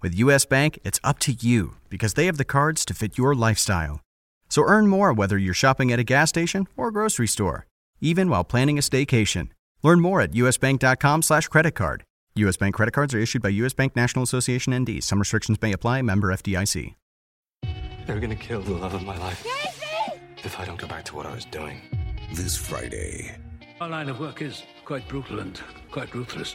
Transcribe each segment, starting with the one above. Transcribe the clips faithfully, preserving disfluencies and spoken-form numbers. With U S. Bank, it's up to you because they have the cards to fit your lifestyle. So earn more whether you're shopping at a gas station or a grocery store, even while planning a staycation. Learn more at usbank.com slash credit card. U S. Bank credit cards are issued by U S. Bank National Association N D. Some restrictions may apply. Member F D I C. They're going to kill the love of my life. Casey! If I don't go back to what I was doing. This Friday. Our line of work is quite brutal and quite ruthless.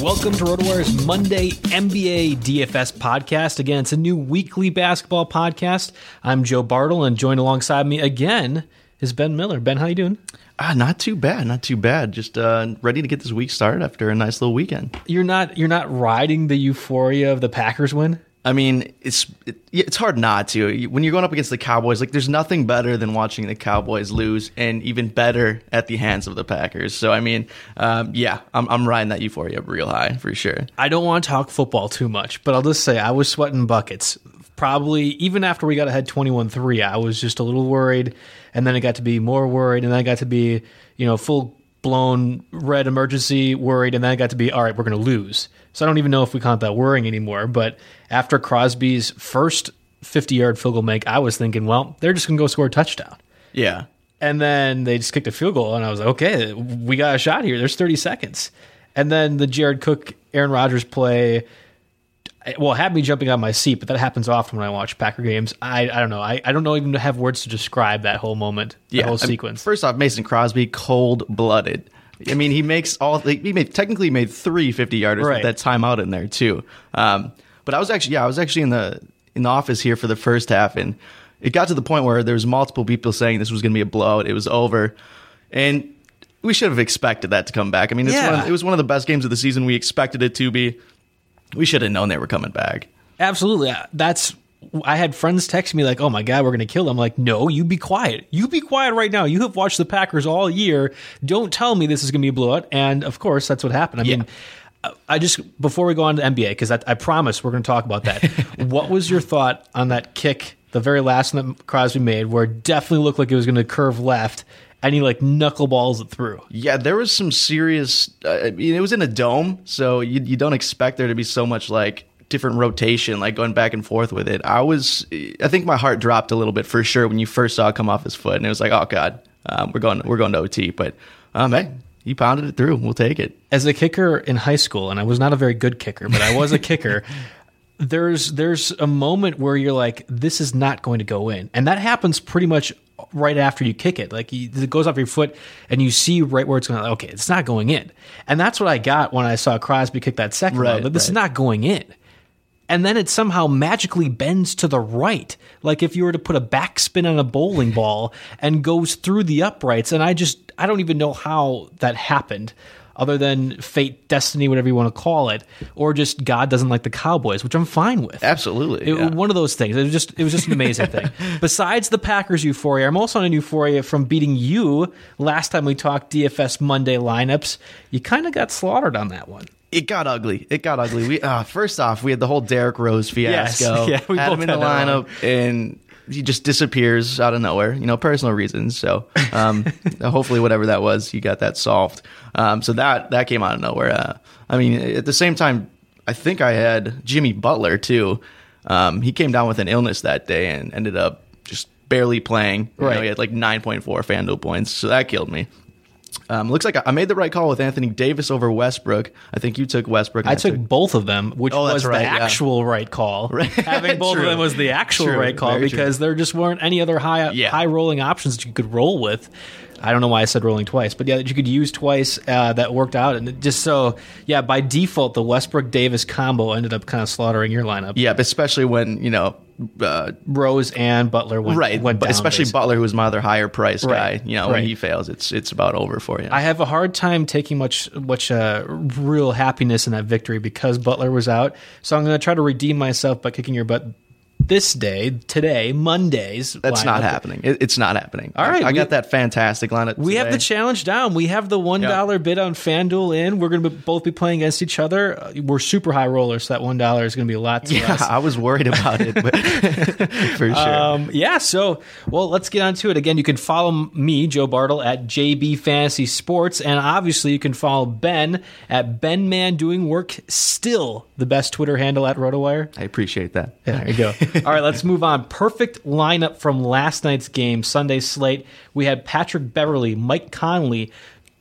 Welcome to RotoWire's Monday N B A D F S podcast. Again, it's a new weekly basketball podcast. I'm Joe Bartle, and joined alongside me again is Ben Miller. Ben, how you doing? Ah, not too bad, not too bad. Just uh, ready to get this week started after a nice little weekend. You're not, you're not riding the euphoria of the Packers win? I mean, it's it, it's hard not to. When you're going up against the Cowboys, like, there's nothing better than watching the Cowboys lose, and even better at the hands of the Packers. So, I mean, um, yeah, I'm, I'm riding that euphoria real high for sure. I don't want to talk football too much, but I'll just say I was sweating buckets. Probably even after we got ahead twenty-one three, I was just a little worried, and then it got to be more worried, and then I got to be, you know, full blown red emergency worried, and then I got to be, all right, we're going to lose. So I don't even know if we count that worrying anymore. But after Crosby's first fifty-yard field goal make, I was thinking, well, they're just going to go score a touchdown. Yeah. And then they just kicked a field goal, and I was like, okay, we got a shot here. There's thirty seconds. And then the Jared Cook, Aaron Rodgers play, well, it had me jumping out of my seat, but that happens often when I watch Packer games. I, I don't know. I, I don't know even have words to describe that whole moment, the yeah, whole sequence. I mean, first off, Mason Crosby, cold-blooded. I mean, he makes all. Like, he made, technically made three fifty-yarders right. with that timeout in there too. Um, but I was actually, yeah, I was actually in the in the office here for the first half, and it got to the point where there was multiple people saying this was going to be a blowout. It was over, and we should have expected that to come back. I mean, it's yeah. one of, it was one of the best games of the season. We expected it to be. We should have known they were coming back. Absolutely, that's. I had friends text me like, oh my God, we're going to kill them. I'm like, no, you be quiet. You be quiet right now. You have watched the Packers all year. Don't tell me this is going to be a blowout. And of course, that's what happened. I yeah. mean, I just, before we go on to N B A, because I, I promise we're going to talk about that. What was your thought on that kick, the very last one that Crosby made, where it definitely looked like it was going to curve left? And he, like, knuckleballs it through. Yeah, there was some serious, uh, I mean, it was in a dome, so you, you don't expect there to be so much, like, different rotation, like going back and forth with it. I was, I think my heart dropped a little bit for sure when you first saw it come off his foot, and it was like, oh God, um, we're going, we're going to O T. But um, hey, He pounded it through. We'll take it. As a kicker in high school, and I was not a very good kicker, but I was a kicker, there's there's a moment where you're like, this is not going to go in. And that happens pretty much right after you kick it. Like, you, it goes off your foot, and you see right where it's going. Like, okay, it's not going in. And that's what I got when I saw Crosby kick that second right, one. But this right. is not going in. And then it somehow magically bends to the right, like if you were to put a backspin on a bowling ball and goes through the uprights. And I just, I don't even know how that happened other than fate, destiny, whatever you want to call it, or just God doesn't like the Cowboys, which I'm fine with. Absolutely. It, yeah. One of those things. It was just, it was just an amazing thing. Besides the Packers euphoria, I'm also on an euphoria from beating you. Last time we talked D F S Monday lineups, you kind of got slaughtered on that one. It got ugly. It got ugly. We uh, first off, we had the whole Derrick Rose fiasco. Yes. Yeah, we had him in the lineup, and he just disappears out of nowhere. You know, personal reasons. So um, hopefully, whatever that was, you got that solved. Um, so that that came out of nowhere. Uh, I mean, at the same time, I think I had Jimmy Butler too. Um, he came down with an illness that day and ended up just barely playing. Right, you know, he had like nine point four FanDuel points, so that killed me. Um, looks like I made the right call with Anthony Davis over Westbrook. I think you took Westbrook. I took both of them, which oh, was right, the actual yeah. right call. Right. Having both of them was the actual true. right call Very because true. there just weren't any other high yeah. high rolling options that you could roll with. I don't know why I said rolling twice, but yeah, that you could use twice uh, that worked out. And it just so, yeah, by default, the Westbrook-Davis combo ended up kind of slaughtering your lineup. Yeah, especially when, you know, Uh, Rose and Butler went, right, went down. Especially basically. Butler, who was my other higher price right. guy. You know, right. when he fails, it's it's about over for you. I have a hard time taking much much uh, real happiness in that victory because Butler was out. So I'm going to try to redeem myself by kicking your butt this day, today, Mondays. That's lineup. not happening. It, it's not happening. All right, I, I we, got that fantastic lineup. We today. have the challenge down. We have the one dollar yep. bid on FanDuel in. We're going to both be playing against each other. We're super high rollers, so that one dollar is going to be a lot to yeah, us. I was worried about it, but for sure. Um, yeah. So, well, let's get on to it again. You can follow me, Joe Bartle, at J B Fantasy Sports, and obviously you can follow Ben at BenMan Doing Work. Still the best Twitter handle at RotoWire. I appreciate that. Yeah, there you go. All right, let's move on. Perfect lineup from last night's game, Sunday slate. We had Patrick Beverley, Mike Conley,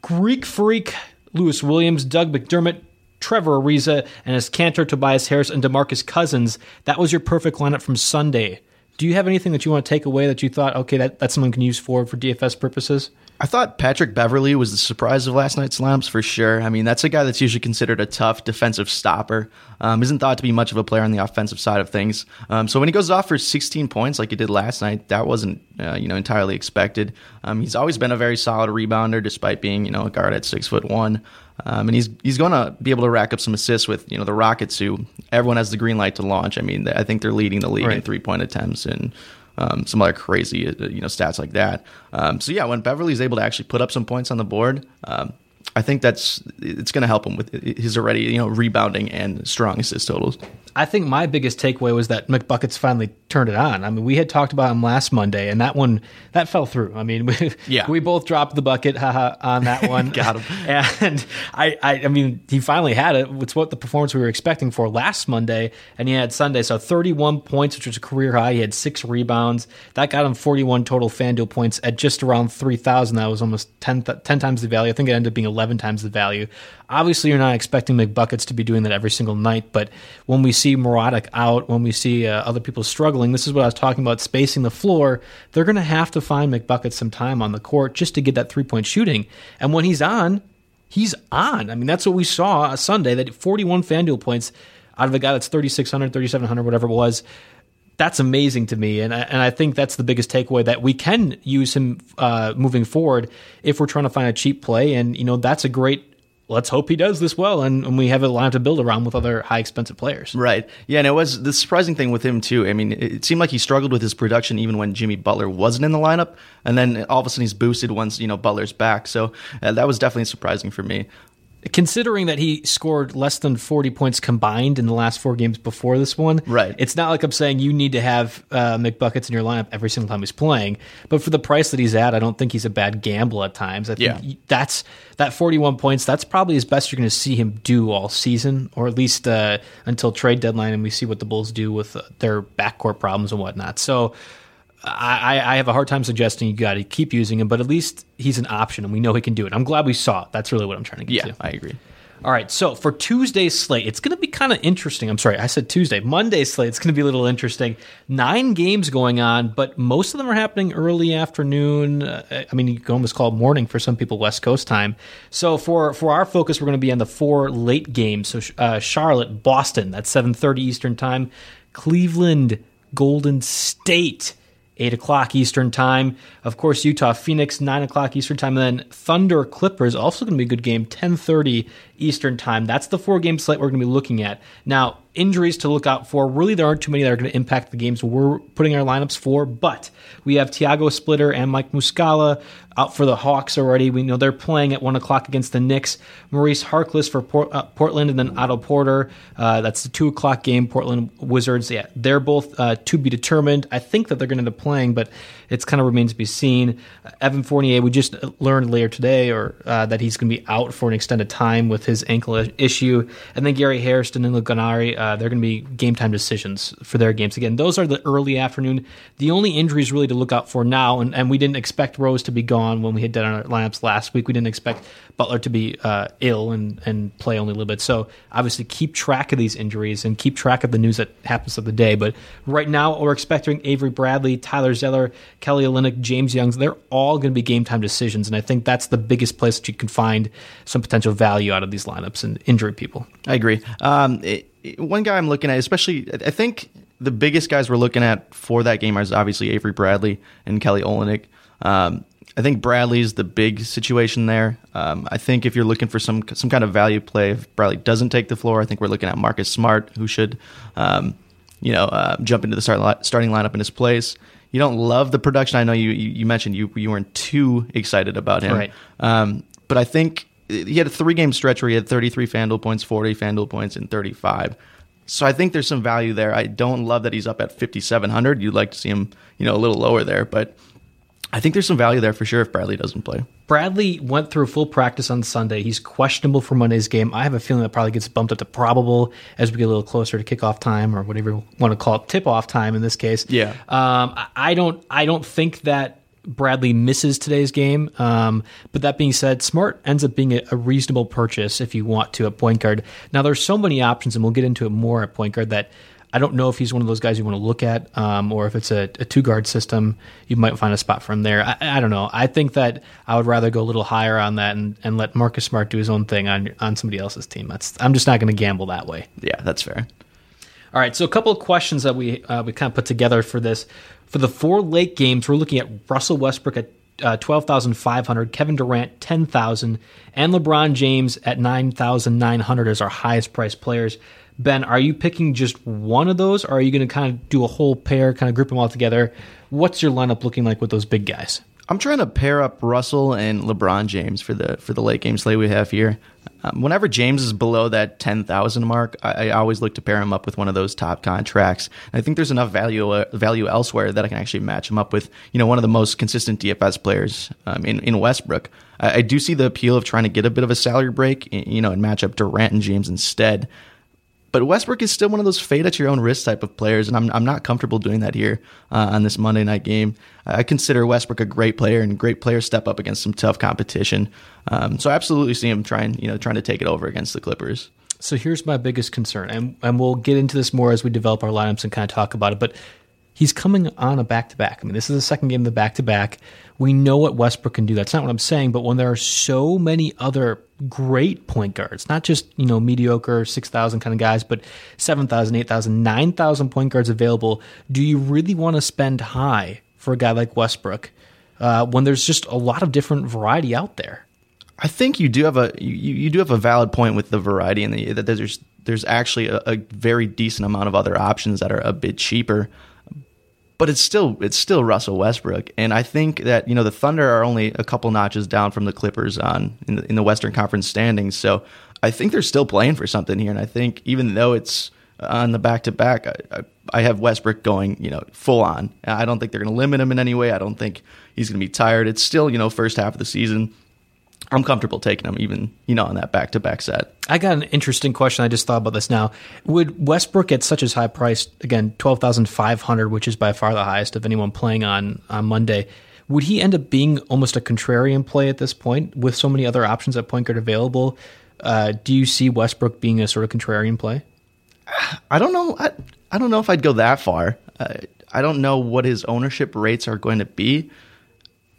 Greek Freak, Lewis Williams, Doug McDermott, Trevor Ariza, and his Cantor, Tobias Harris, and DeMarcus Cousins. That was your perfect lineup from Sunday. Do you have anything that you want to take away that you thought, okay, that, that's someone can use forward for D F S purposes? I thought Patrick Beverley was the surprise of last night's lineups for sure. I mean, that's a guy that's usually considered a tough defensive stopper. Um, isn't thought to be much of a player on the offensive side of things. Um, so when he goes off for sixteen points like he did last night, that wasn't uh, you know entirely expected. Um, he's always been a very solid rebounder despite being you know a guard at six foot one. Um, and he's he's going to be able to rack up some assists with you know the Rockets, who everyone has the green light to launch. I mean, I think they're leading the league right. in three point attempts and um, some other crazy you know stats like that. Um, so yeah, when Beverly's able to actually put up some points on the board, um, I think that's it's going to help him with his already you know rebounding and strong assist totals. I think my biggest takeaway was that McBuckets finally turned it on. I mean, we had talked about him last Monday, and that one that fell through. I mean, we, yeah. we both dropped the bucket, haha, on that one. Got him. And I, I, I mean, he finally had it. It's what the performance we were expecting for last Monday, and he had Sunday. So thirty-one points, which was a career high. He had six rebounds. That got him forty-one total FanDuel points at just around three thousand. That was almost ten, ten times the value. I think it ended up being eleven times the value. Obviously, you're not expecting McBuckets to be doing that every single night, but when we see Muradic out, when we see uh, other people struggling, this is what I was talking about, spacing the floor, they're going to have to find McBuckets some time on the court just to get that three-point shooting. And when he's on, he's on. I mean, that's what we saw Sunday, that forty-one FanDuel points out of a guy that's thirty-six hundred, thirty-seven hundred, whatever it was. That's amazing to me, and I, and I think that's the biggest takeaway, that we can use him uh, moving forward if we're trying to find a cheap play. And, you know, that's a great... Let's hope he does this well, and, and we have a lineup to build around with other high-expensive players. Right. Yeah, and it was the surprising thing with him, too. I mean, it seemed like he struggled with his production even when Jimmy Butler wasn't in the lineup, and then all of a sudden he's boosted once, you know, Butler's back. So uh, that was definitely surprising for me. Considering that he scored less than forty points combined in the last four games before this one, right. It's not like I'm saying you need to have uh, McBuckets in your lineup every single time he's playing. But for the price that he's at, I don't think he's a bad gamble at times. I think yeah. that's that forty-one points, that's probably as best you're going to see him do all season, or at least uh, until trade deadline and we see what the Bulls do with uh, their backcourt problems and whatnot. So I, I have a hard time suggesting you got to keep using him, but at least he's an option, and we know he can do it. I'm glad we saw it. That's really what I'm trying to get yeah, to. Yeah, I agree. All right, so for Tuesday's slate, it's going to be kind of interesting. I'm sorry, I said Tuesday. Monday's slate, it's going to be a little interesting. Nine games going on, but most of them are happening early afternoon. Uh, I mean, you can almost call it morning for some people, West Coast time. So for, for our focus, we're going to be on the four late games. So uh, Charlotte, Boston, that's seven thirty Eastern time. Cleveland, Golden State, eight o'clock Eastern time. Of course, Utah, Phoenix, nine o'clock Eastern time. And then Thunder, Clippers, also going to be a good game, ten thirty Eastern time. That's the four-game slate we're going to be looking at. Now, injuries to look out for. Really, there aren't too many that are going to impact the games we're putting our lineups for, but we have Tiago Splitter and Mike Muscala out for the Hawks already. We know they're playing at one o'clock against the Knicks. Maurice Harkless for Port, uh, Portland, and then Otto Porter. Uh, that's the two o'clock game, Portland Wizards. Yeah, they're both uh, to be determined. I think that they're going to end up playing, but it kind of remains to be seen. Uh, Evan Fournier, we just learned later today or uh, that he's going to be out for an extended time with his ankle issue. And then Gary Harrison and Luganari, uh, they're going to be game-time decisions for their games. Again, those are the early afternoon. The only injuries really to look out for now, and, and we didn't expect Rose to be gone when we had done our lineups last week. We didn't expect Butler to be uh, ill and, and play only a little bit. So obviously keep track of these injuries and keep track of the news that happens of the day. But right now we're expecting Avery Bradley, Tyler Zeller, Kelly Olynyk, James Youngs. They're all going to be game-time decisions, and I think that's the biggest place that you can find some potential value out of these lineups and injury people. I agree. Um, it- One guy I'm looking at, especially, I think the biggest guys we're looking at for that game is obviously Avery Bradley and Kelly Olynyk. Um, I think Bradley's the big situation there. Um, I think if you're looking for some some kind of value play, if Bradley doesn't take the floor, I think we're looking at Marcus Smart, who should, um, you know, uh, jump into the start, starting lineup in his place. You don't love the production. I know you you, you mentioned you you weren't too excited about him, right? Um, but I think. He had a three-game stretch where he had thirty-three FanDuel points, forty FanDuel points, and thirty-five. So I think there's some value there. I don't love that he's up at fifty-seven hundred. You'd like to see him, you know, a little lower there, but I think there's some value there for sure if Bradley doesn't play. Bradley went through full practice on Sunday. He's questionable for Monday's game. I have a feeling that probably gets bumped up to probable as we get a little closer to kickoff time, or whatever you want to call it, tip-off time in this case. Yeah. Um, I don't. I don't think that Bradley misses today's game. Um, but that being said, Smart ends up being a, a reasonable purchase if you want to at point guard. Now, there's so many options, and we'll get into it more at point guard, that I don't know if he's one of those guys you want to look at, um, or if it's a, a two-guard system, you might find a spot for him there. I, I don't know. I think that I would rather go a little higher on that and, and let Marcus Smart do his own thing on on somebody else's team. That's I'm just not going to gamble that way. Yeah, that's fair. All right, so a couple of questions that we uh, we kind of put together for this. For the four late games, we're looking at Russell Westbrook at uh, twelve thousand five hundred, Kevin Durant ten thousand, and LeBron James at nine thousand nine hundred as our highest-priced players. Ben, are you picking just one of those, or are you going to kind of do a whole pair, kind of group them all together? What's your lineup looking like with those big guys? I'm trying to pair up Russell and LeBron James for the for the late game slate we have here. Um, whenever James is below that ten thousand mark, I, I always look to pair him up with one of those top contracts. And I think there's enough value uh, value elsewhere that I can actually match him up with, you know, one of the most consistent D F S players um, in in Westbrook. I, I do see the appeal of trying to get a bit of a salary break, you know, and match up Durant and James instead. But Westbrook is still one of those fade at your own risk type of players, and I'm I'm not comfortable doing that here uh, on this Monday night game. I consider Westbrook a great player, and great players step up against some tough competition. Um, so I absolutely see him trying, you know, trying to take it over against the Clippers. So here's my biggest concern, and and we'll get into this more as we develop our lineups and kind of talk about it. But he's coming on a back-to-back. I mean, this is the second game of the back-to-back. We know what Westbrook can do. That's not what I'm saying, but when there are so many other great point guards, not just, you know, mediocre six thousand kind of guys, but seven thousand, eight thousand, nine thousand point guards available, do you really want to spend high for a guy like Westbrook uh, when there's just a lot of different variety out there? I think you do have a you, you do have a valid point with the variety, and the, that there's there's actually a, a very decent amount of other options that are a bit cheaper. But it's still it's still Russell Westbrook, and I think that, you know, the Thunder are only a couple notches down from the Clippers on in the, in the Western Conference standings. So I think they're still playing for something here, and I think even though it's on the back to back, I have Westbrook going, you know, full on. I don't think they're going to limit him in any way. I don't think he's going to be tired. It's still, you know, first half of the season. I'm comfortable taking him, even, you know, on that back-to-back set. I got an interesting question. I just thought about this now. Would Westbrook at such a high price, again, twelve thousand five hundred dollars, which is by far the highest of anyone playing on, on Monday, would he end up being almost a contrarian play at this point with so many other options at point guard available? Uh, do you see Westbrook being a sort of contrarian play? I don't know. I, I don't know if I'd go that far. Uh, I don't know what his ownership rates are going to be.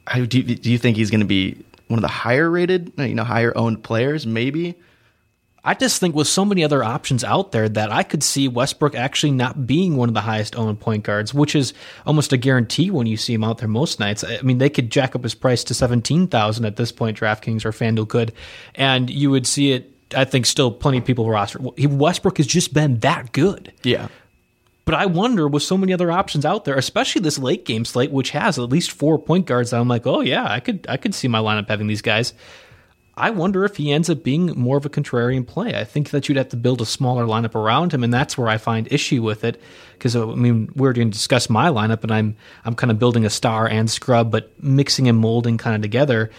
I, do, do you think he's going to be one of the higher rated, you know, higher owned players, maybe? I just think with so many other options out there that I could see Westbrook actually not being one of the highest owned point guards, which is almost a guarantee when you see him out there most nights. I mean, they could jack up his price to seventeen thousand at this point, DraftKings or FanDuel could, and you would see it. I think still plenty of people roster. Westbrook has just been that good. Yeah. But I wonder, with so many other options out there, especially this late game slate, which has at least four point guards, that I'm like, oh yeah, I could I could see my lineup having these guys. I wonder if he ends up being more of a contrarian play. I think that you'd have to build a smaller lineup around him, and that's where I find issue with it. Because I mean, we're going to discuss my lineup, and I'm I'm kind of building a star and scrub, but mixing and molding kind of together.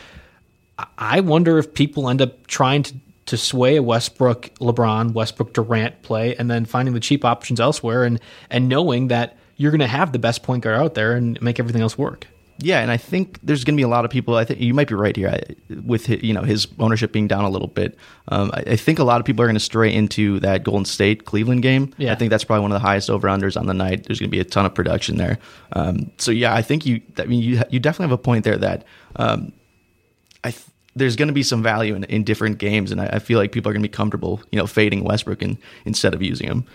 I wonder if people end up trying to. to sway a Westbrook, LeBron, Westbrook, Durant play, and then finding the cheap options elsewhere and and knowing that you're going to have the best point guard out there and make everything else work. Yeah, and I think there's going to be a lot of people, I think you might be right here, I, with his, you know, his ownership being down a little bit. Um, I, I think a lot of people are going to stray into that Golden State-Cleveland game. Yeah. I think that's probably one of the highest over-unders on the night. There's going to be a ton of production there. Um, so yeah, I think you, I mean, you, you definitely have a point there that um, I think, there's going to be some value in, in different games, and I, I feel like people are going to be comfortable, you know, fading Westbrook in, instead of using him.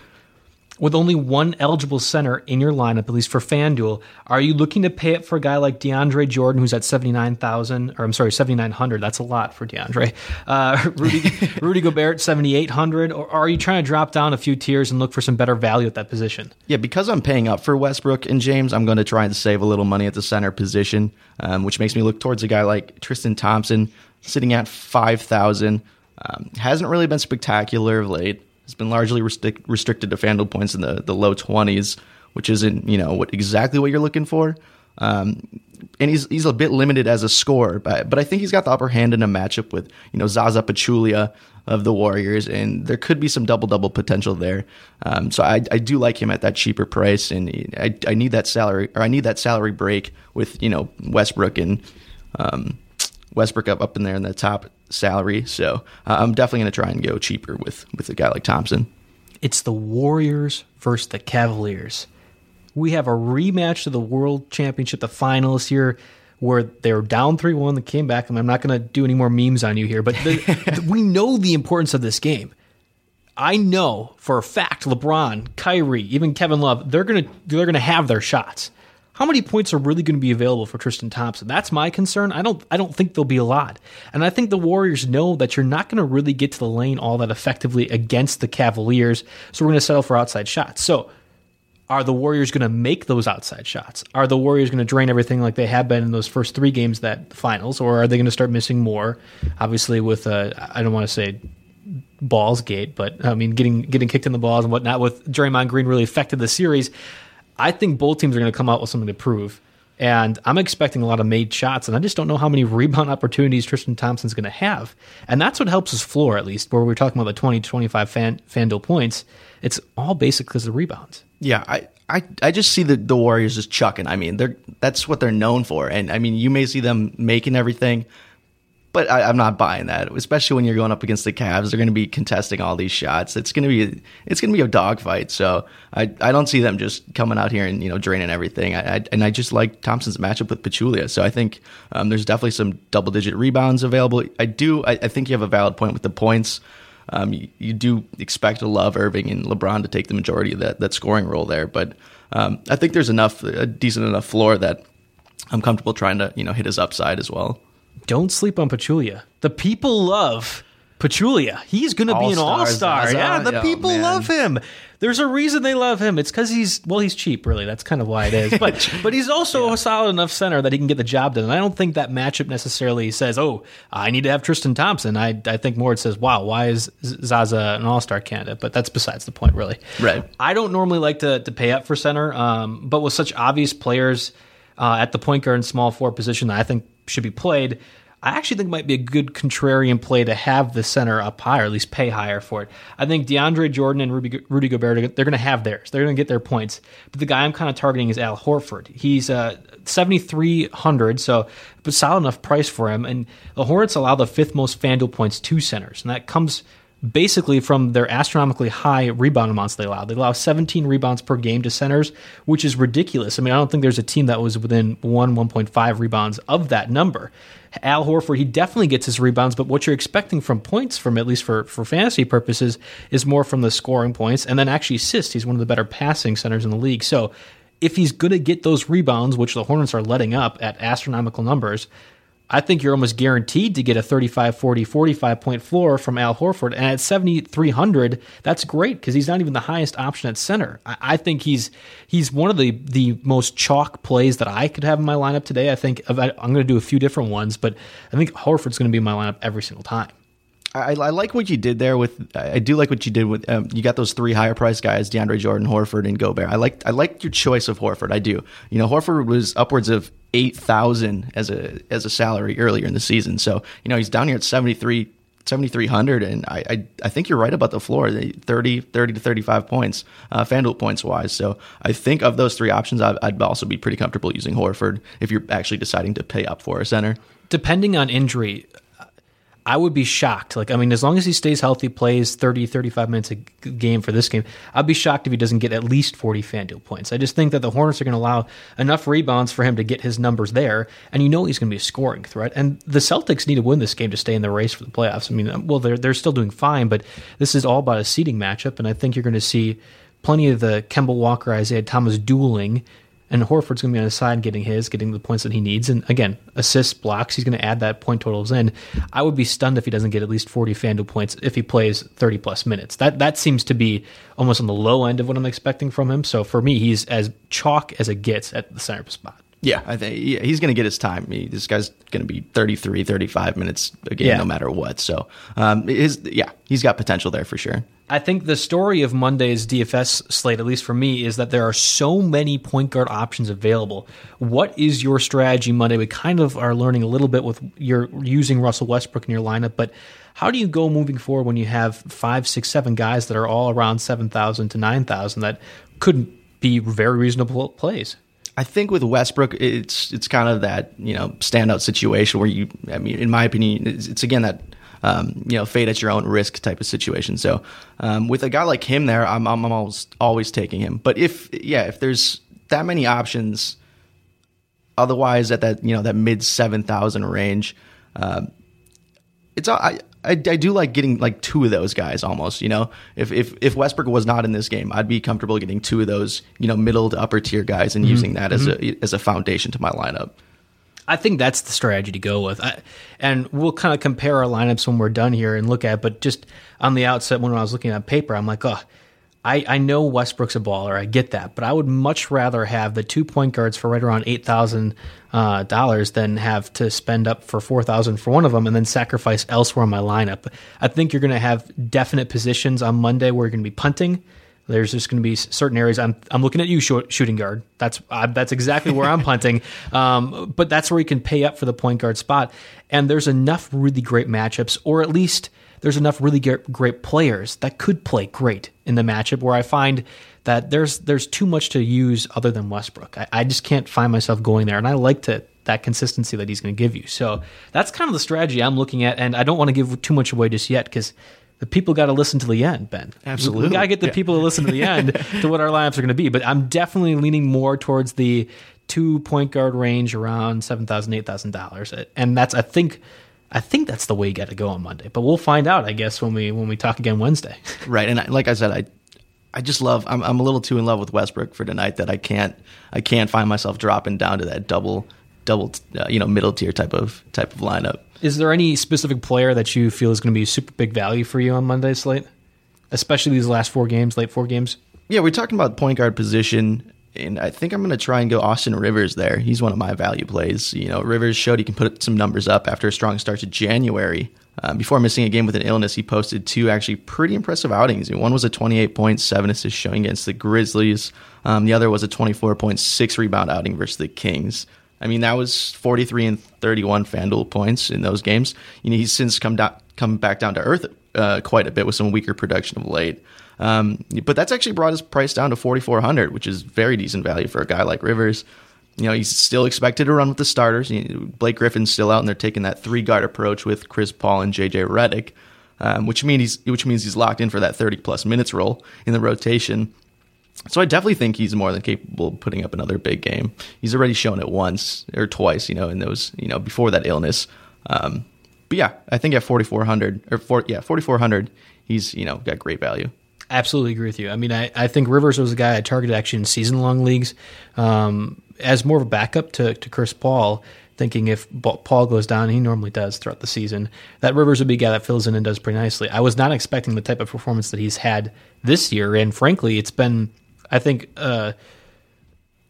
With only one eligible center in your lineup, at least for FanDuel, are you looking to pay up for a guy like DeAndre Jordan, who's at seventy-nine thousand, or I'm sorry, seventy-nine hundred? That's a lot for DeAndre. Uh, Rudy, Rudy Gobert, seventy-eight hundred, or are you trying to drop down a few tiers and look for some better value at that position? Yeah, because I'm paying up for Westbrook and James, I'm going to try and save a little money at the center position, um, which makes me look towards a guy like Tristan Thompson, sitting at five thousand. Um, hasn't really been spectacular of late. It's been largely restric- restricted to FanDuel points in the, the low twenties, which isn't, you know, what exactly what you're looking for. Um, and he's he's a bit limited as a scorer, but, but I think he's got the upper hand in a matchup with, you know, Zaza Pachulia of the Warriors, and there could be some double-double potential there. Um, so I, I do like him at that cheaper price, and I, I need that salary, or I need that salary break with, you know, Westbrook and um, Westbrook up, up in there in the top salary, so uh, I'm definitely going to try and go cheaper with with a guy like Thompson. It's the Warriors versus the Cavaliers. We have a rematch of the World Championship, the finals here, where they were down three one, they came back, and I'm not going to do any more memes on you here, but the, we know the importance of this game. I know for a fact LeBron, Kyrie, even Kevin Love, they're going to they're going to have their shots. How many points are really going to be available for Tristan Thompson? That's my concern. I don't I don't think there'll be a lot. And I think the Warriors know that you're not going to really get to the lane all that effectively against the Cavaliers, so we're going to settle for outside shots. So are the Warriors going to make those outside shots? Are the Warriors going to drain everything like they have been in those first three games, that finals, or are they going to start missing more? Obviously with, uh, I don't want to say balls gate, but I mean getting getting kicked in the balls and whatnot with Draymond Green really affected the series. I think both teams are going to come out with something to prove, and I'm expecting a lot of made shots, and I just don't know how many rebound opportunities Tristan Thompson's going to have, and that's what helps his floor, at least, where we're talking about the twenty, twenty-five fan, FanDuel points. It's all basic because of the rebounds. Yeah, I, I, I just see the, the Warriors just chucking. I mean, they're that's what they're known for, and I mean, you may see them making everything, but I, I'm not buying that, especially when you're going up against the Cavs. They're going to be contesting all these shots. It's going to be it's going to be a dogfight. So I, I don't see them just coming out here and, you know, draining everything. I, I and I just like Thompson's matchup with Pachulia. So I think um, there's definitely some double digit rebounds available. I do I, I think you have a valid point with the points. Um, you, you do expect to love Irving and LeBron to take the majority of that that scoring role there, but um, I think there's enough a decent enough floor that I'm comfortable trying to, you know, hit his upside as well. Don't sleep on Pachulia. The people love Pachulia. He's going to be an all-star. Yeah, the people love him. There's a reason they love him. It's because he's, well, he's cheap, really. That's kind of why it is. But but he's also yeah. a solid enough center that he can get the job done. And I don't think that matchup necessarily says, oh, I need to have Tristan Thompson. I I think more it says, wow, why is Zaza an all-star candidate? But that's besides the point, really. Right. I don't normally like to, to pay up for center, um, but with such obvious players uh, at the point guard and small forward position, I think should be played. I actually think might be a good contrarian play to have the center up higher, at least pay higher for it. I think DeAndre Jordan and Rudy, Rudy Gobert, they're going to have theirs. They're going to get their points. But the guy I'm kind of targeting is Al Horford. He's uh, seventy-three hundred, so a solid enough price for him. And the Hornets allow the fifth most FanDuel points to centers, and that comes basically from their astronomically high rebound amounts they allow. They allow seventeen rebounds per game to centers, which is ridiculous. I mean, I don't think there's a team that was within one, one point five rebounds of that number. Al Horford, he definitely gets his rebounds, but what you're expecting from points from, at least for, for fantasy purposes, is more from the scoring points. And then actually assists. He's one of the better passing centers in the league. So if he's going to get those rebounds, which the Hornets are letting up at astronomical numbers, I think you're almost guaranteed to get a thirty-five, forty, forty-five point floor from Al Horford. And at seventy-three hundred, that's great because he's not even the highest option at center. I, I think he's he's one of the, the most chalk plays that I could have in my lineup today. I think I'm going to do a few different ones, but I think Horford's going to be in my lineup every single time. I, I like what you did there with. I do like what you did with. Um, you got those three higher price guys: DeAndre Jordan, Horford, and Gobert. I liked I liked your choice of Horford. I do. You know, Horford was upwards of eight thousand as a as a salary earlier in the season. So you know he's down here at seventy-three hundred, and I, I I think you're right about the floor, thirty, thirty to thirty-five points, uh, FanDuel points wise. So I think of those three options, I'd, I'd also be pretty comfortable using Horford if you're actually deciding to pay up for a center. Depending on injury, I would be shocked. Like, I mean, as long as he stays healthy, plays thirty, thirty-five minutes a game for this game, I'd be shocked if he doesn't get at least forty FanDuel points. I just think that the Hornets are going to allow enough rebounds for him to get his numbers there, and you know he's going to be a scoring threat. And the Celtics need to win this game to stay in the race for the playoffs. I mean, well, they're, they're still doing fine, but this is all about a seeding matchup, and I think you're going to see plenty of the Kemba Walker, Isaiah Thomas dueling. And Horford's going to be on his side getting his, getting the points that he needs. And again, assists, blocks, he's going to add that point totals in. I would be stunned if he doesn't get at least forty FanDuel points if he plays thirty-plus minutes. That that seems to be almost on the low end of what I'm expecting from him. So for me, he's as chalk as it gets at the center spot. Yeah, I think yeah, he's going to get his time. He, this guy's going to be thirty-three, thirty-five minutes a game, yeah. No matter what. So um, his, yeah, he's got potential there for sure. I think the story of Monday's D F S slate, at least for me, is that there are so many point guard options available. What is your strategy Monday? We kind of are learning a little bit with your using Russell Westbrook in your lineup, but how do you go moving forward when you have five, six, seven guys that are all around seven thousand to nine thousand that could be very reasonable plays? I think with Westbrook, it's it's kind of that, you know, standout situation where you, I mean, in my opinion, it's, it's again that um, you know, fade at your own risk type of situation. So um, with a guy like him there, I'm I'm almost always taking him. But if yeah, if there's that many options, otherwise at that, you know, that mid seven thousand range, um, it's I. I, I do like getting like two of those guys almost, you know, if, if, if Westbrook was not in this game, I'd be comfortable getting two of those, you know, middle to upper tier guys and mm-hmm. using that as mm-hmm. a, as a foundation to my lineup. I think that's the strategy to go with. I, and we'll kind of compare our lineups when we're done here and look at, but just on the outset, when I was looking at paper, I'm like, oh, I, I know Westbrook's a baller. I get that, but I would much rather have the two point guards for right around eight thousand uh, dollars than have to spend up for four thousand for one of them and then sacrifice elsewhere in my lineup. I think you're going to have definite positions on Monday where you're going to be punting. There's just going to be certain areas. I'm I'm looking at you, shooting guard. That's uh, that's exactly where I'm punting. Um, but that's where you can pay up for the point guard spot. And there's enough really great matchups, or at least there's enough really great players that could play great in the matchup where I find that there's there's too much to use other than Westbrook. I, I just can't find myself going there, and I like to that consistency that he's going to give you. So that's kind of the strategy I'm looking at, and I don't want to give too much away just yet because the people got to listen to the end, Ben. Absolutely. We, we got to get the yeah. people to listen to the end to what our lineups are going to be, but I'm definitely leaning more towards the two point guard range around seven thousand dollars, eight thousand dollars, and that's, I think, I think that's the way you got to go on Monday, but we'll find out, I guess, when we when we talk again Wednesday. Right, and I, like I said, I I just love. I'm I'm a little too in love with Westbrook for tonight that I can't I can't find myself dropping down to that double double uh, you know middle tier type of type of lineup. Is there any specific player that you feel is going to be super big value for you on Monday's slate, especially these last four games, late four games? Yeah, we're talking about point guard position. And I think I'm going to try and go Austin Rivers there. He's one of my value plays. You know, Rivers showed he can put some numbers up after a strong start to January. Um, before missing a game with an illness, he posted two actually pretty impressive outings. One was a twenty-eight point seven assist showing against the Grizzlies. Um, the other was a twenty-four point six rebound outing versus the Kings. I mean, that was forty-three and thirty-one FanDuel points in those games. You know, he's since come down, come back down to earth uh, quite a bit with some weaker production of late. Um, but that's actually brought his price down to forty-four hundred, which is very decent value for a guy like Rivers. You know, he's still expected to run with the starters. Blake Griffin's still out, and they're taking that three-guard approach with Chris Paul and J J Redick, um, which means he's which means he's locked in for that thirty-plus minutes role in the rotation. So I definitely think he's more than capable of putting up another big game. He's already shown it once or twice, you know, in those, you know, before that illness. Um, but yeah, I think at forty-four hundred or four, yeah, forty-four hundred, he's, you know, got great value. Absolutely agree with you. I mean, I, I think Rivers was a guy I targeted actually in season-long leagues um, as more of a backup to, to Chris Paul, thinking if Paul goes down, he normally does throughout the season, that Rivers would be a guy that fills in and does pretty nicely. I was not expecting the type of performance that he's had this year, and frankly, it's been... I think uh,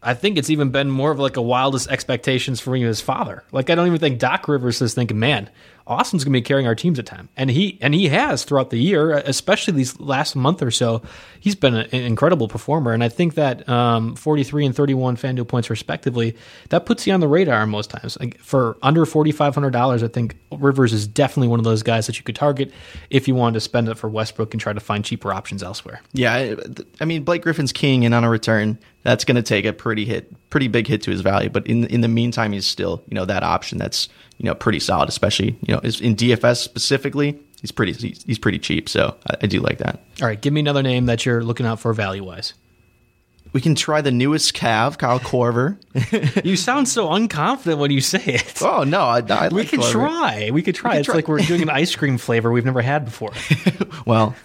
I think it's even been more of like a wildest expectations for me as father. Like, I don't even think Doc Rivers is thinking, man, Austin's going to be carrying our teams at time. And he and he has throughout the year, especially these last month or so. He's been an incredible performer. And I think that um, forty-three and thirty-one FanDuel points respectively, that puts you on the radar most times. Like, for under forty-five hundred dollars, I think Rivers is definitely one of those guys that you could target if you wanted to spend it for Westbrook and try to find cheaper options elsewhere. Yeah, I, I mean, Blake Griffin's king, and on a return, that's going to take a pretty hit, pretty big hit to his value. But in in the meantime, he's still, you know, that option that's, you know, pretty solid, especially, you know, in D F S specifically. He's pretty he's, he's pretty cheap, so I, I do like that. All right, give me another name that you're looking out for value wise. We can try the newest Cav, Kyle Korver. You sound so unconfident when you say it. Oh no, I, I we like can Korver. try. We could try. We it's try. Like we're doing an ice cream flavor we've never had before. Well,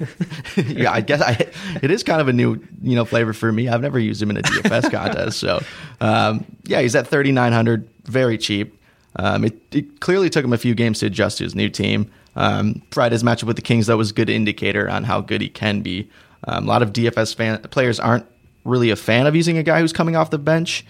yeah, I guess I, it is kind of a new, you know, flavor for me. I've never used him in a D F S contest, so um, yeah, he's at thirty-nine hundred, very cheap. Um, it, it clearly took him a few games to adjust to his new team. Um, Friday's matchup with the Kings, that was a good indicator on how good he can be. Um, a lot of D F S fan, players aren't really a fan of using a guy who's coming off the bench,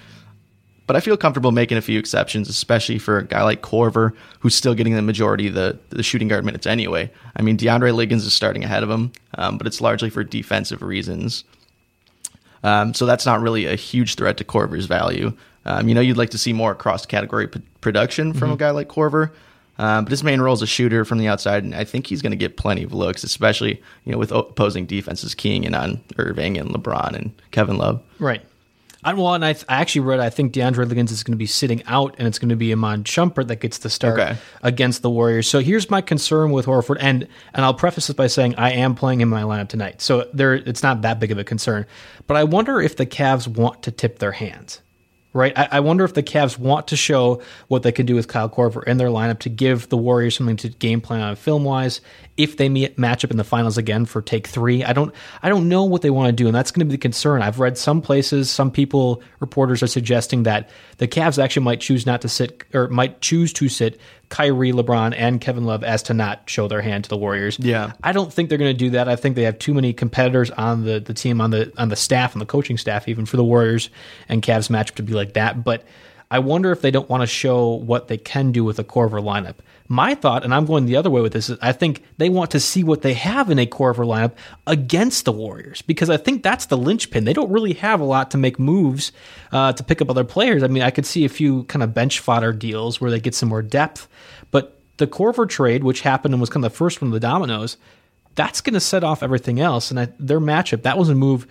but I feel comfortable making a few exceptions, especially for a guy like Korver, who's still getting the majority of the, the shooting guard minutes anyway. I mean, DeAndre Liggins is starting ahead of him, um, but it's largely for defensive reasons. Um, so that's not really a huge threat to Korver's value. Um, you know, you'd like to see more cross-category p- production from mm-hmm. a guy like Korver, um, but his main role is a shooter from the outside, and I think he's going to get plenty of looks, especially, you know, with opposing defenses keying in on Irving and LeBron and Kevin Love. Right. I, well, and I, th- I actually read I think DeAndre Liggins is going to be sitting out, and it's going to be Iman Shumpert that gets the start okay. against the Warriors. So here's my concern with Horford, and and I'll preface this by saying I am playing him in my lineup tonight, so there it's not that big of a concern. But I wonder if the Cavs want to tip their hands. Right, I, I wonder if the Cavs want to show what they could do with Kyle Korver in their lineup to give the Warriors something to game plan on film-wise if they meet, match up in the finals again for take three. I don't, I don't know what they want to do, and that's going to be the concern. I've read some places, some people, reporters are suggesting that the Cavs actually might choose not to sit, or might choose to sit Kyrie, LeBron, and Kevin Love as to not show their hand to the Warriors. Yeah, I don't think they're going to do that. I think they have too many competitors on the, the team, on the on the staff, on the coaching staff, even for the Warriors and Cavs matchup to be like that. But I wonder if they don't want to show what they can do with a Korver lineup. My thought, and I'm going the other way with this, is I think they want to see what they have in a Korver lineup against the Warriors, because I think that's the linchpin. They don't really have a lot to make moves uh, to pick up other players. I mean, I could see a few kind of bench fodder deals where they get some more depth, but the Korver trade, which happened and was kind of the first one of the dominoes, that's going to set off everything else. And I, their matchup, that was a move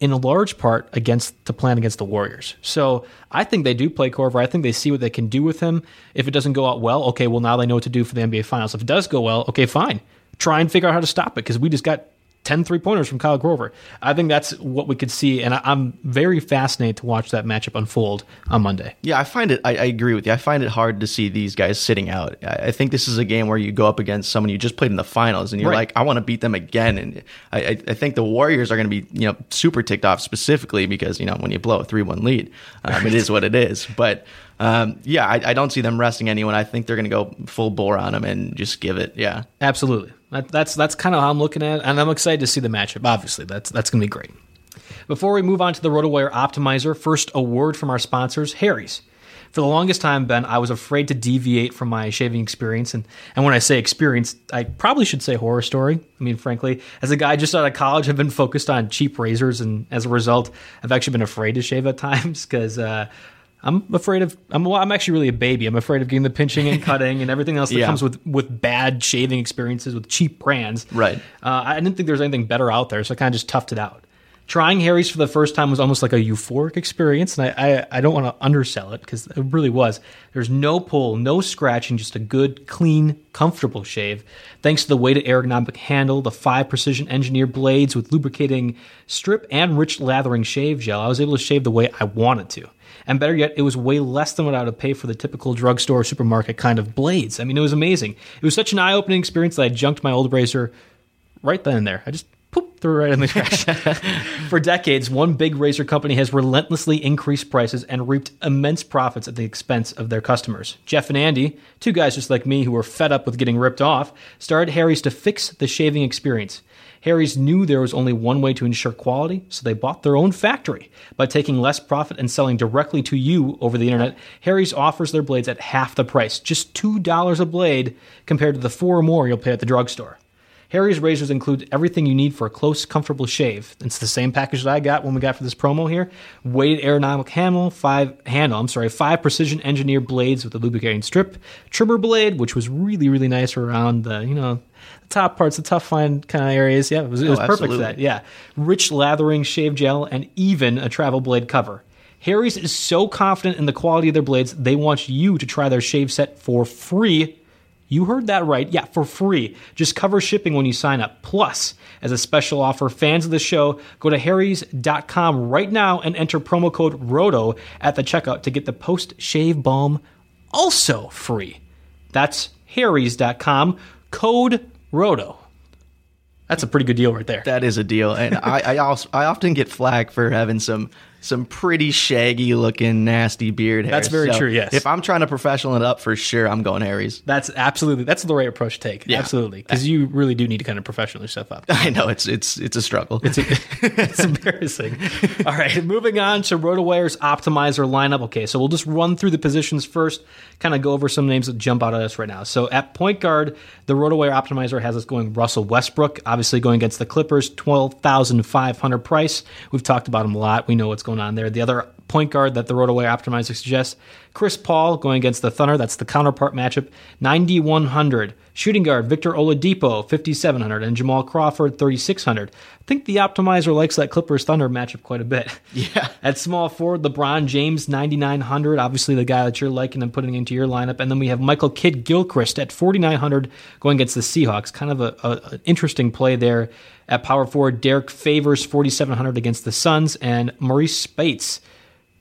in a large part against the plan against the Warriors. So I think they do play Korver. I think they see what they can do with him. If it doesn't go out well, okay, well, now they know what to do for the N B A Finals. If it does go well, okay, fine. Try and figure out how to stop it, because we just got ten three-pointers from Kyle Korver. I think that's what we could see, and I, I'm very fascinated to watch that matchup unfold on Monday. Yeah, I find it, I, I agree with you. I find it hard to see these guys sitting out. I, I think this is a game where you go up against someone you just played in the finals, and you're right. like, I want to beat them again. And I, I, I think the Warriors are going to be, you know, super ticked off specifically because, you know, when you blow a three one lead, um, right. it is what it is. But Um, yeah, I, I don't see them resting anyone. I think they're going to go full bore on them and just give it. Yeah, absolutely. That, that's that's kind of how I'm looking at it, and I'm excited to see the matchup. Obviously, that's that's going to be great. Before we move on to the RotoWire Optimizer, first a word from our sponsors, Harry's. For the longest time, Ben, I was afraid to deviate from my shaving experience. And, and when I say experience, I probably should say horror story. I mean, frankly, as a guy just out of college, I've been focused on cheap razors. And as a result, I've actually been afraid to shave at times because... Uh, I'm afraid of. I'm. I'm actually really a baby. I'm afraid of getting the pinching and cutting and everything else that yeah. comes with, with bad shaving experiences with cheap brands. Right. Uh, I didn't think there was anything better out there, so I kind of just toughed it out. Trying Harry's for the first time was almost like a euphoric experience, and I, I, I don't want to undersell it because it really was. There's no pull, no scratching, just a good, clean, comfortable shave. Thanks to the weighted ergonomic handle, the five precision engineer blades with lubricating strip and rich lathering shave gel, I was able to shave the way I wanted to. And better yet, it was way less than what I would pay for the typical drugstore or supermarket kind of blades. I mean, it was amazing. It was such an eye-opening experience that I junked my old razor right then and there. I just... Poop, threw it right in the trash. For decades, one big razor company has relentlessly increased prices and reaped immense profits at the expense of their customers. Jeff and Andy, two guys just like me who were fed up with getting ripped off, started Harry's to fix the shaving experience. Harry's knew there was only one way to ensure quality, so they bought their own factory. By taking less profit and selling directly to you over the internet, Harry's offers their blades at half the price, just two dollars a blade compared to the four or more you'll pay at the drugstore. Harry's razors include everything you need for a close, comfortable shave. It's the same package that I got when we got for this promo here. Weighted aerodynamic handle, five handle, I'm sorry, five precision engineer blades with a lubricating strip, trimmer blade, which was really, really nice around the, you know, the top parts, the tough fine kind of areas. Yeah, it was, it was oh, perfect absolutely. for that. Yeah. Rich lathering shave gel and even a travel blade cover. Harry's is so confident in the quality of their blades, they want you to try their shave set for free. You heard that right. Yeah, for free. Just cover shipping when you sign up. Plus, as a special offer, fans of the show, go to harrys dot com right now and enter promo code ROTO at the checkout to get the post-shave balm also free. That's harrys dot com, code ROTO. That's a pretty good deal right there. That is a deal. And I, I, also, I often get flack for having some... Some pretty shaggy-looking, nasty beard hair. That's very so true, yes. If I'm trying to professional it up, for sure, I'm going Harry's. That's absolutely... That's the right approach to take. Yeah. Absolutely. Because you really do need to kind of professional yourself up. I know. It's it's it's a struggle. It's, a, it's embarrassing. All right. Moving on to RotoWire's optimizer lineup. Okay, so we'll just run through the positions first, kind of go over some names that jump out at us right now. So at point guard, the RotoWire optimizer has us going Russell Westbrook, obviously going against the Clippers, twelve thousand five hundred dollars price. We've talked about him a lot. We know what's going on. Going on there. The other point guard that the RotoWire optimizer suggests, Chris Paul going against the Thunder. That's the counterpart matchup. ninety-one hundred. Shooting guard, Victor Oladipo, fifty-seven hundred. And Jamal Crawford, thirty-six hundred. I think the optimizer likes that Clippers Thunder matchup quite a bit. Yeah. At small forward, LeBron James, ninety-nine hundred. Obviously the guy that you're liking and putting into your lineup. And then we have Michael Kidd-Gilchrist at forty-nine hundred going against the Seahawks. Kind of a, a, an interesting play there. At power forward, Derek Favors, forty-seven hundred against the Suns, and Maurice Spates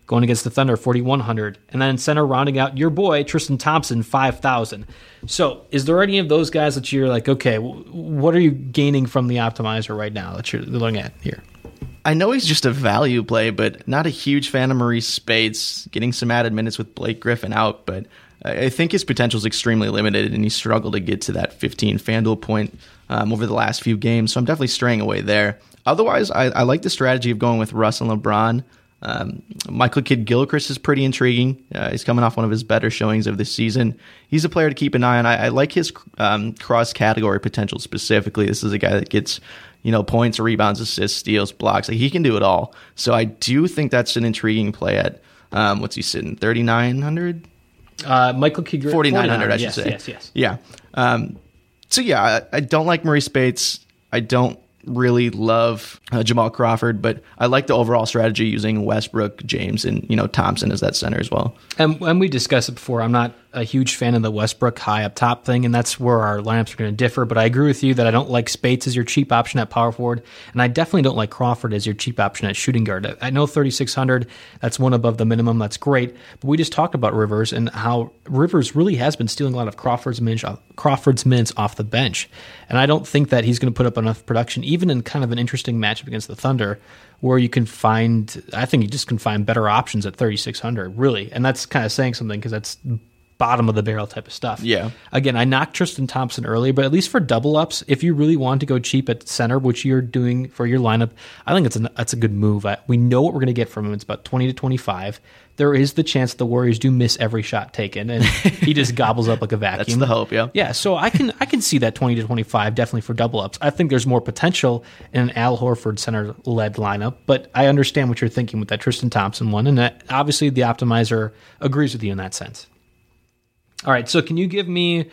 going against the Thunder, forty-one hundred. And then center rounding out your boy, Tristan Thompson, five thousand. So is there any of those guys that you're like, okay, what are you gaining from the optimizer right now that you're looking at here? I know he's just a value play, but not a huge fan of Maurice Spates, getting some added minutes with Blake Griffin out, but I think his potential is extremely limited, and he struggled to get to that fifteen FanDuel point um, over the last few games, so I'm definitely straying away there. Otherwise, I, I like the strategy of going with Russ and LeBron. Um, Michael Kidd-Gilchrist is pretty intriguing. Uh, he's coming off one of his better showings of the season. He's a player to keep an eye on. I, I like his um, cross-category potential specifically. This is a guy that gets, you know, points, rebounds, assists, steals, blocks. Like, he can do it all. So I do think that's an intriguing play at, um, what's he sitting, thirty-nine hundred? Uh, Michael Kidd, forty-nine hundred, I should yes, say. Yes, yes, yeah. Um, so yeah, I, I don't like Maurice Spates. I don't really love uh, Jamal Crawford, but I like the overall strategy using Westbrook, James, and you know Thompson as that center as well. And and we discussed it before. I'm not a huge fan of the Westbrook high up top thing, and that's where our lineups are going to differ. But I agree with you that I don't like Spates as your cheap option at power forward, and I definitely don't like Crawford as your cheap option at shooting guard. I know thirty-six hundred, that's one above the minimum. That's great, but we just talked about Rivers and how Rivers really has been stealing a lot of Crawford's minutes, Crawford's minutes off the bench, and I don't think that he's going to put up enough production. Even in kind of an interesting matchup against the Thunder, where you can find, I think you just can find better options at thirty-six hundred, really. And that's kind of saying something because that's bottom of the barrel type of stuff. Yeah. Again, I knocked Tristan Thompson earlier, but at least for double ups, if you really want to go cheap at center, which you're doing for your lineup, I think it's an, that's a good move. I, we know what we're going to get from him. It's about twenty to twenty-five. There is the chance the Warriors do miss every shot taken, and he just gobbles up like a vacuum. That's the hope, yeah. Yeah, so I can I can see that twenty to twenty-five definitely for double ups. I think there's more potential in an Al Horford center led lineup, but I understand what you're thinking with that Tristan Thompson one, and that, obviously the optimizer agrees with you in that sense. All right, so can you give me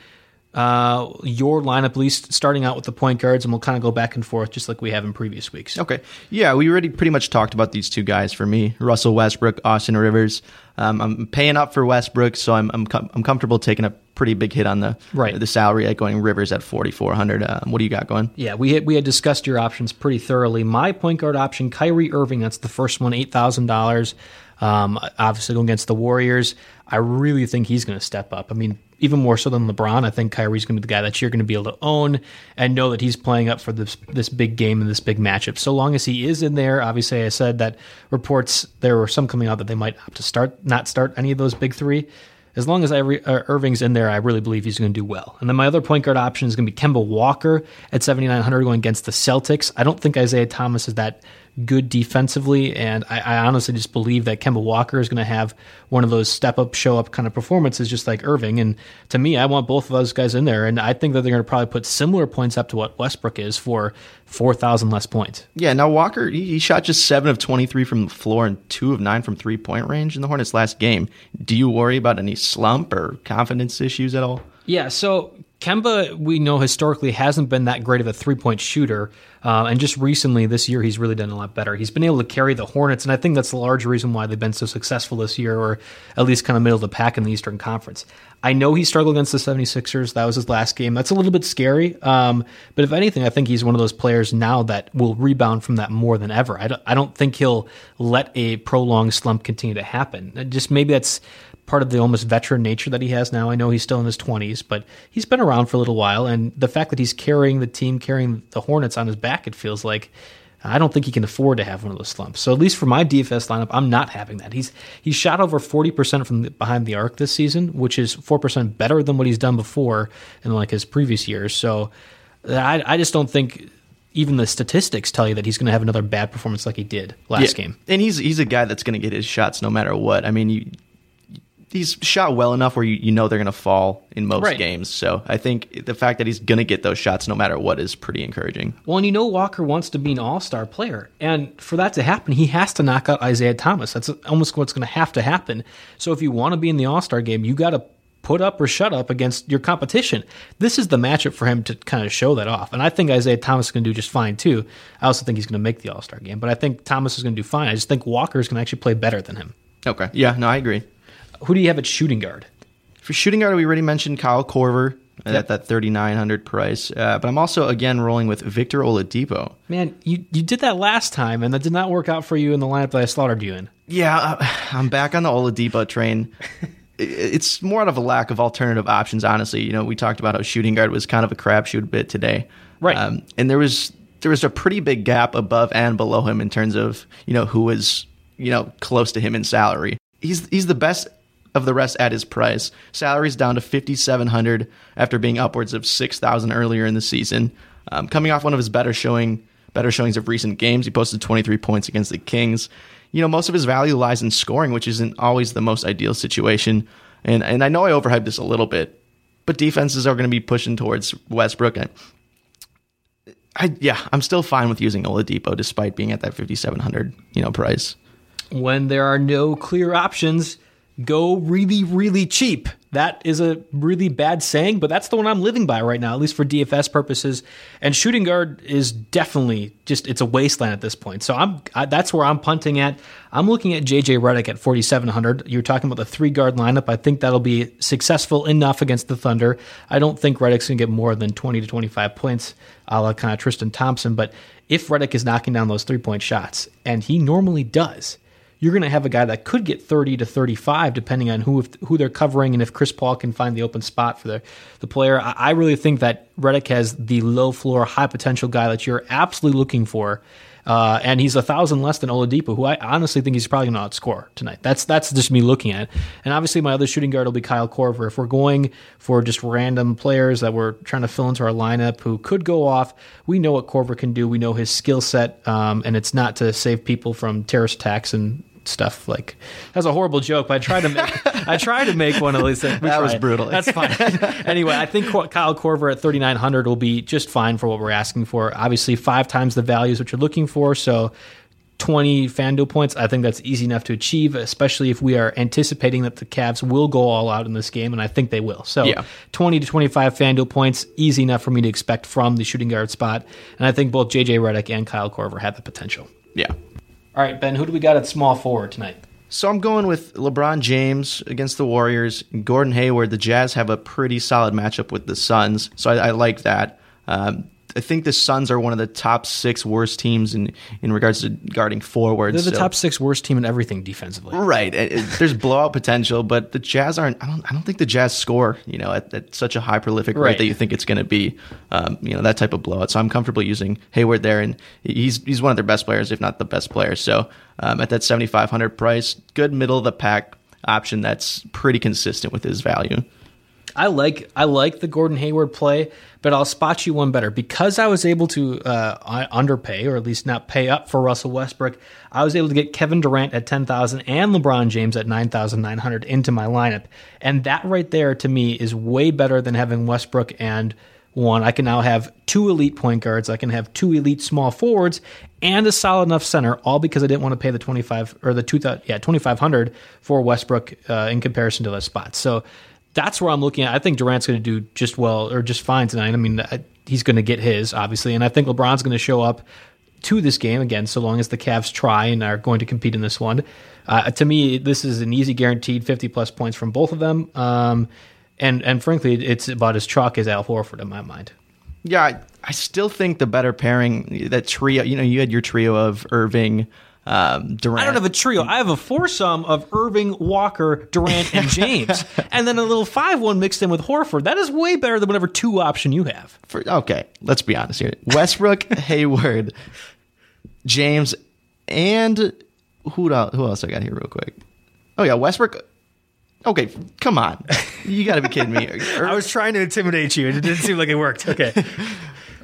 uh, your lineup, at least starting out with the point guards, and we'll kind of go back and forth just like we have in previous weeks? Okay. Yeah, we already pretty much talked about these two guys for me, Russell Westbrook, Austin Rivers. Um, I'm paying up for Westbrook, so I'm I'm, com- I'm comfortable taking a pretty big hit on the right. the salary at going Rivers at forty-four hundred. Uh, what do you got going? Yeah, we had, we had discussed your options pretty thoroughly. My point guard option, Kyrie Irving, that's the first one, eight thousand dollars. Um, obviously going against the Warriors, I really think he's going to step up. I mean, even more so than LeBron, I think Kyrie's going to be the guy that you're going to be able to own and know that he's playing up for this this big game and this big matchup. So long as he is in there, obviously I said that reports, there were some coming out that they might opt to start, not start any of those big three. As long as I re- uh, Irving's in there, I really believe he's going to do well. And then my other point guard option is going to be Kemba Walker at seventy-nine hundred going against the Celtics. I don't think Isaiah Thomas is that good defensively, and I, I honestly just believe that Kemba Walker is going to have one of those step-up, show-up kind of performances just like Irving. And to me, I want both of those guys in there, and I think that they're going to probably put similar points up to what Westbrook is for four thousand less points. Yeah, now Walker, he, he shot just seven of twenty-three from the floor and two of nine from three-point range in the Hornets last game. Do you worry about any slump or confidence issues at all? Yeah, so Kemba, we know historically hasn't been that great of a three-point shooter, uh, and just recently this year he's really done a lot better. He's been able to carry the Hornets, and I think that's the large reason why they've been so successful this year, or at least kind of middle of the pack in the Eastern Conference. I know he struggled against the seventy-sixers. That was his last game. That's a little bit scary, um, but if anything, I think he's one of those players now that will rebound from that more than ever. I don't, I don't think he'll let a prolonged slump continue to happen. Just maybe that's part of the almost veteran nature that he has now. I know he's still in his twenties, but he's been around for a little while, and the fact that he's carrying the team, carrying the Hornets on his back, it feels like I don't think he can afford to have one of those slumps. So at least for my D F S lineup, I'm not having that. He's he's shot over forty percent from the, behind the arc this season, which is four percent better than what he's done before in like his previous years. So I, I just don't think even the statistics tell you that he's going to have another bad performance like he did last yeah. game. And he's he's a guy that's going to get his shots no matter what. I mean, you he's shot well enough where you, you know they're going to fall in most right. games. So I think the fact that he's going to get those shots no matter what is pretty encouraging. Well, and you know Walker wants to be an all-star player. And for that to happen, he has to knock out Isaiah Thomas. That's almost what's going to have to happen. So if you want to be in the all-star game, you got to put up or shut up against your competition. This is the matchup for him to kind of show that off. And I think Isaiah Thomas is going to do just fine, too. I also think he's going to make the all-star game. But I think Thomas is going to do fine. I just think Walker is going to actually play better than him. Okay. Yeah, no, I agree. Who do you have at shooting guard? For shooting guard, we already mentioned Kyle Korver yep. at that thirty-nine hundred price. Uh, but I'm also, again, rolling with Victor Oladipo. Man, you, you did that last time, and that did not work out for you in the lineup that I slaughtered you in. Yeah, I'm back on the Oladipo train. It's more out of a lack of alternative options, honestly. You know, we talked about how shooting guard was kind of a crapshoot a bit today. Right. Um, and there was there was a pretty big gap above and below him in terms of, you know, who was, you know, close to him in salary. He's he's the best of the rest at his price. Salary's down to fifty-seven hundred after being upwards of six thousand earlier in the season. Um, coming off one of his better showing, better showings of recent games, he posted twenty-three points against the Kings. You know, most of his value lies in scoring, which isn't always the most ideal situation. And and I know I overhyped this a little bit, but defenses are going to be pushing towards Westbrook. I, I yeah, I'm still fine with using Oladipo despite being at that fifty-seven hundred, you know, price. When there are no clear options, go really, really cheap. That is a really bad saying, but that's the one I'm living by right now, at least for D F S purposes. And shooting guard is definitely just, it's a wasteland at this point. So I'm I, that's where I'm punting at. I'm looking at J J Redick at forty-seven hundred. You were talking about the three-guard lineup. I think that'll be successful enough against the Thunder. I don't think Redick's going to get more than twenty to twenty-five points, a la kind of Tristan Thompson. But if Redick is knocking down those three-point shots, and he normally does, you're going to have a guy that could get thirty to thirty-five, depending on who if, who they're covering and if Chris Paul can find the open spot for the, the player. I, I really think that Redick has the low floor, high potential guy that you're absolutely looking for Uh, and he's a thousand less than Oladipo, who I honestly think he's probably going to outscore tonight. That's that's just me looking at it. And obviously my other shooting guard will be Kyle Korver. If we're going for just random players that we're trying to fill into our lineup who could go off, we know what Korver can do. We know his skill set, um, and it's not to save people from terrorist attacks and stuff. Like, that's a horrible joke, but I tried to make, I tried to make one at least. That was brutal. That's fine. Anyway, I think Kyle Korver at thirty-nine hundred will be just fine for what we're asking for. Obviously, five times the value is what you're looking for, so twenty FanDuel points, I think that's easy enough to achieve, especially if we are anticipating that the Cavs will go all out in this game, and I think they will. So yeah. twenty to twenty-five FanDuel points, easy enough for me to expect from the shooting guard spot, and I think both J J Redick and Kyle Korver have the potential. Yeah. All right, Ben, who do we got at small forward tonight? So I'm going with LeBron James against the Warriors, and Gordon Hayward. The Jazz have a pretty solid matchup with the Suns, so I, I like that. Um, I think the Suns are one of the top six worst teams in, in regards to guarding forwards. They're the so. top six worst team in everything defensively. Right. It, it, there's blowout potential, but the Jazz aren't. I don't. I don't think the Jazz score, you know, at, at such a high prolific rate right. that you think it's going to be, um, you know, that type of blowout. So I'm comfortable using Hayward there, and he's he's one of their best players, if not the best player. So um, at that seventy-five hundred price, good middle of the pack option that's pretty consistent with his value. I like I like the Gordon Hayward play, but I'll spot you one better. Because I was able to uh, underpay, or at least not pay up for Russell Westbrook, I was able to get Kevin Durant at ten thousand and LeBron James at nine thousand nine hundred into my lineup. And that right there, to me, is way better than having Westbrook and one. I can now have two elite point guards. I can have two elite small forwards and a solid enough center, all because I didn't want to pay the twenty-five or the two thousand, yeah, twenty-five hundred for Westbrook uh, in comparison to those spots. So that's where I'm looking at. I think Durant's going to do just well or just fine tonight. I mean, I, he's going to get his, obviously, and I think LeBron's going to show up to this game again, so long as the Cavs try and are going to compete in this one. Uh, to me, this is an easy guaranteed fifty-plus points from both of them, um, and and frankly, it's about as chalk as Al Horford in my mind. Yeah, I, I still think the better pairing, that trio, you know, you had your trio of Irving, Um, Durant. I don't have a trio. I have a foursome of Irving, Walker, Durant, and James, and then a little five one mixed in with Horford. That is way better than whatever two option you have. For, okay, let's be honest here. Westbrook, Hayward, James, and who, who else I got here real quick? Oh, yeah, Westbrook. Okay, come on. You got to be kidding me. I was trying to intimidate you, and it didn't seem like it worked. Okay.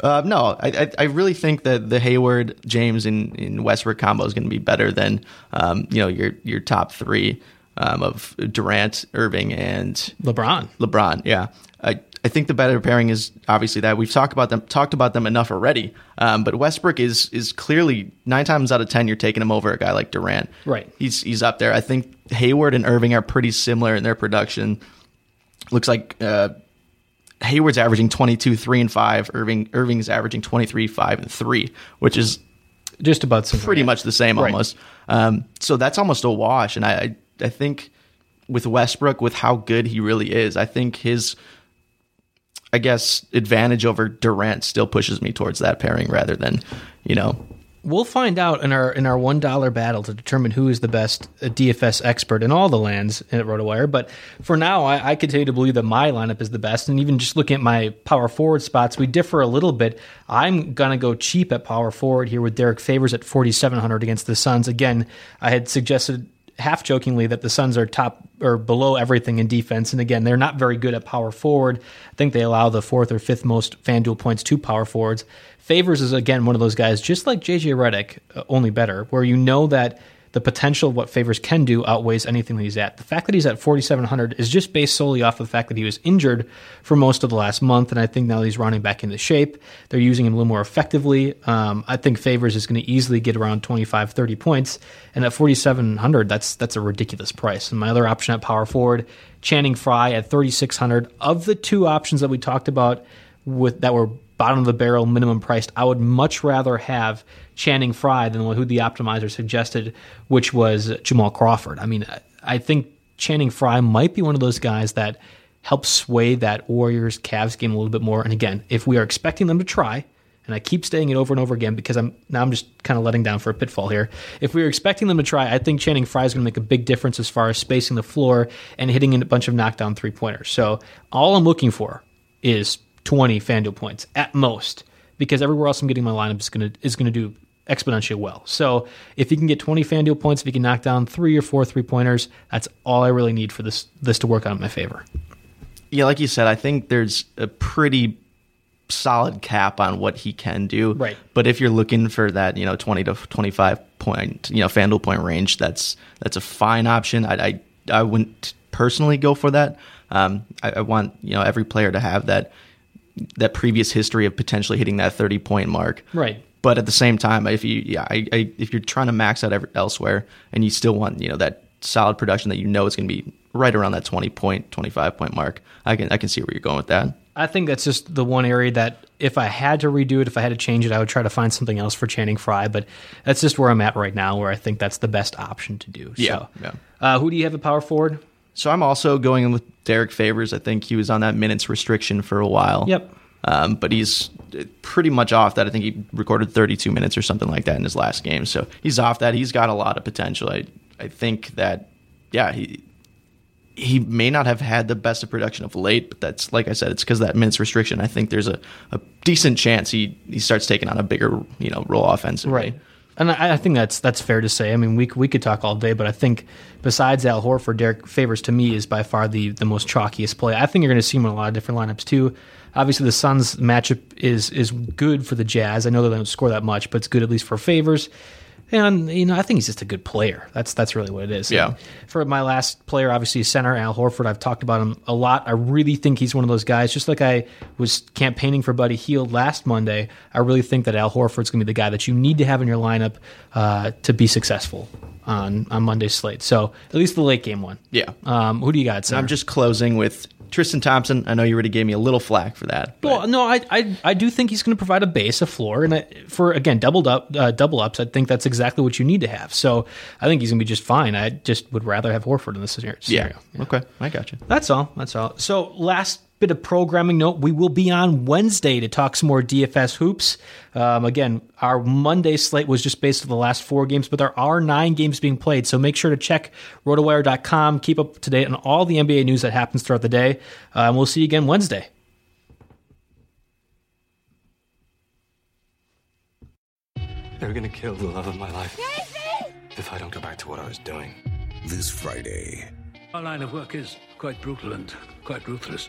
Uh, no, I I really think that the Hayward, James, and, and Westbrook combo is going to be better than um, you know your your top three um, of Durant, Irving, and LeBron. LeBron, yeah. I, I think the better pairing is obviously that we've talked about them talked about them enough already. Um, but Westbrook is is clearly nine times out of ten you're taking him over a guy like Durant. Right. He's he's up there. I think Hayward and Irving are pretty similar in their production. Looks like. Uh, Hayward's averaging twenty-two, three, and five. Irving Irving's averaging twenty-three, five, and three, which is just about pretty much the same right. almost. Um, so that's almost a wash. And I, I think with Westbrook, with how good he really is, I think his, I guess, advantage over Durant still pushes me towards that pairing rather than, you know. We'll find out in our in our one dollar battle to determine who is the best D F S expert in all the lands at RotoWire. But for now, I, I continue to believe that my lineup is the best. And even just looking at my power forward spots, we differ a little bit. I'm going to go cheap at power forward here with Derek Favors at forty-seven hundred against the Suns. Again, I had suggested half jokingly that the Suns are top or below everything in defense. And again, they're not very good at power forward. I think they allow the fourth or fifth most FanDuel points to power forwards. Favors is, again, one of those guys, just like J J Redick, uh, only better, where you know that the potential of what Favors can do outweighs anything that he's at. The fact that he's at forty-seven hundred is just based solely off of the fact that he was injured for most of the last month, and I think now that he's rounding back into shape, they're using him a little more effectively. Um, I think Favors is going to easily get around twenty-five, thirty points, and at forty-seven hundred, that's that's a ridiculous price. And my other option at power forward, Channing Frye at thirty-six hundred. Of the two options that we talked about with that were bottom of the barrel, minimum priced, I would much rather have Channing Frye than who the optimizer suggested, which was Jamal Crawford. I mean, I think Channing Frye might be one of those guys that helps sway that Warriors-Cavs game a little bit more. And again, if we are expecting them to try, and I keep saying it over and over again because I'm now I'm just kind of letting down for a pitfall here. If we were expecting them to try, I think Channing Frye is going to make a big difference as far as spacing the floor and hitting in a bunch of knockdown three-pointers. So all I'm looking for is twenty FanDuel points at most, because everywhere else I'm getting my lineup is gonna is gonna do exponentially well. So if you can get twenty FanDuel points, if you can knock down three or four three-pointers, that's all I really need for this this to work out in my favor. Yeah, like you said, I think there's a pretty solid cap on what he can do. Right. But if you're looking for that, you know, twenty to twenty-five point, you know, FanDuel point range, that's that's a fine option. I I, I wouldn't personally go for that. Um, I, I want, you know, every player to have that that previous history of potentially hitting that thirty-point mark. Right. But at the same time, if you yeah, I, I, if you're trying to max out every, elsewhere and you still want, you know, that solid production that you know is going to be right around that twenty point, twenty-five point mark, I can I can see where you're going with that. I think that's just the one area that if I had to redo it, if I had to change it, I would try to find something else for Channing Frye. But that's just where I'm at right now, where I think that's the best option to do. Yeah. So, yeah. Uh, who do you have at power forward? So I'm also going in with Derek Favors. I think he was on that minutes restriction for a while. Yep. Um, but he's pretty much off that. I think he recorded thirty-two minutes or something like that in his last game. So he's off that. He's got a lot of potential. I I think that, yeah, he he may not have had the best of production of late, but that's, like I said, it's because of that minutes restriction. I think there's a, a decent chance he, he starts taking on a bigger, you know, role offensively. Right. And I, I think that's that's fair to say. I mean, we we could talk all day, but I think besides Al Horford, Derek Favors to me is by far the, the most chalkiest play. I think you're going to see him in a lot of different lineups too. Obviously, the Suns matchup is is good for the Jazz. I know they don't score that much, but it's good at least for Favors. And, you know, I think he's just a good player. That's that's really what it is. Yeah. And for my last player, obviously, center, Al Horford. I've talked about him a lot. I really think he's one of those guys, just like I was campaigning for Buddy Hield last Monday. I really think that Al Horford's going to be the guy that you need to have in your lineup uh, to be successful on, on Monday's slate. So at least the late game one. Yeah. Um, who do you got, center? I'm just closing with Tristan Thompson. I know you already gave me a little flack for that. But. Well, no, I, I I do think he's going to provide a base, a floor, and I, for again doubled up uh, double ups. I think that's exactly what you need to have. So I think he's going to be just fine. I just would rather have Horford in this scenario. Yeah. yeah. Okay, I got you. That's all. That's all. So last bit of programming note: we will be on Wednesday to talk some more D F S hoops. Um, again, our Monday slate was just based on the last four games, but there are nine games being played, so make sure to check rotowire dot com. Keep up to date on all the N B A news that happens throughout the day, uh, and we'll see you again Wednesday. They're gonna kill the love of my life Casey! If I don't go back to what I was doing. This Friday, our line of work is quite brutal and quite ruthless.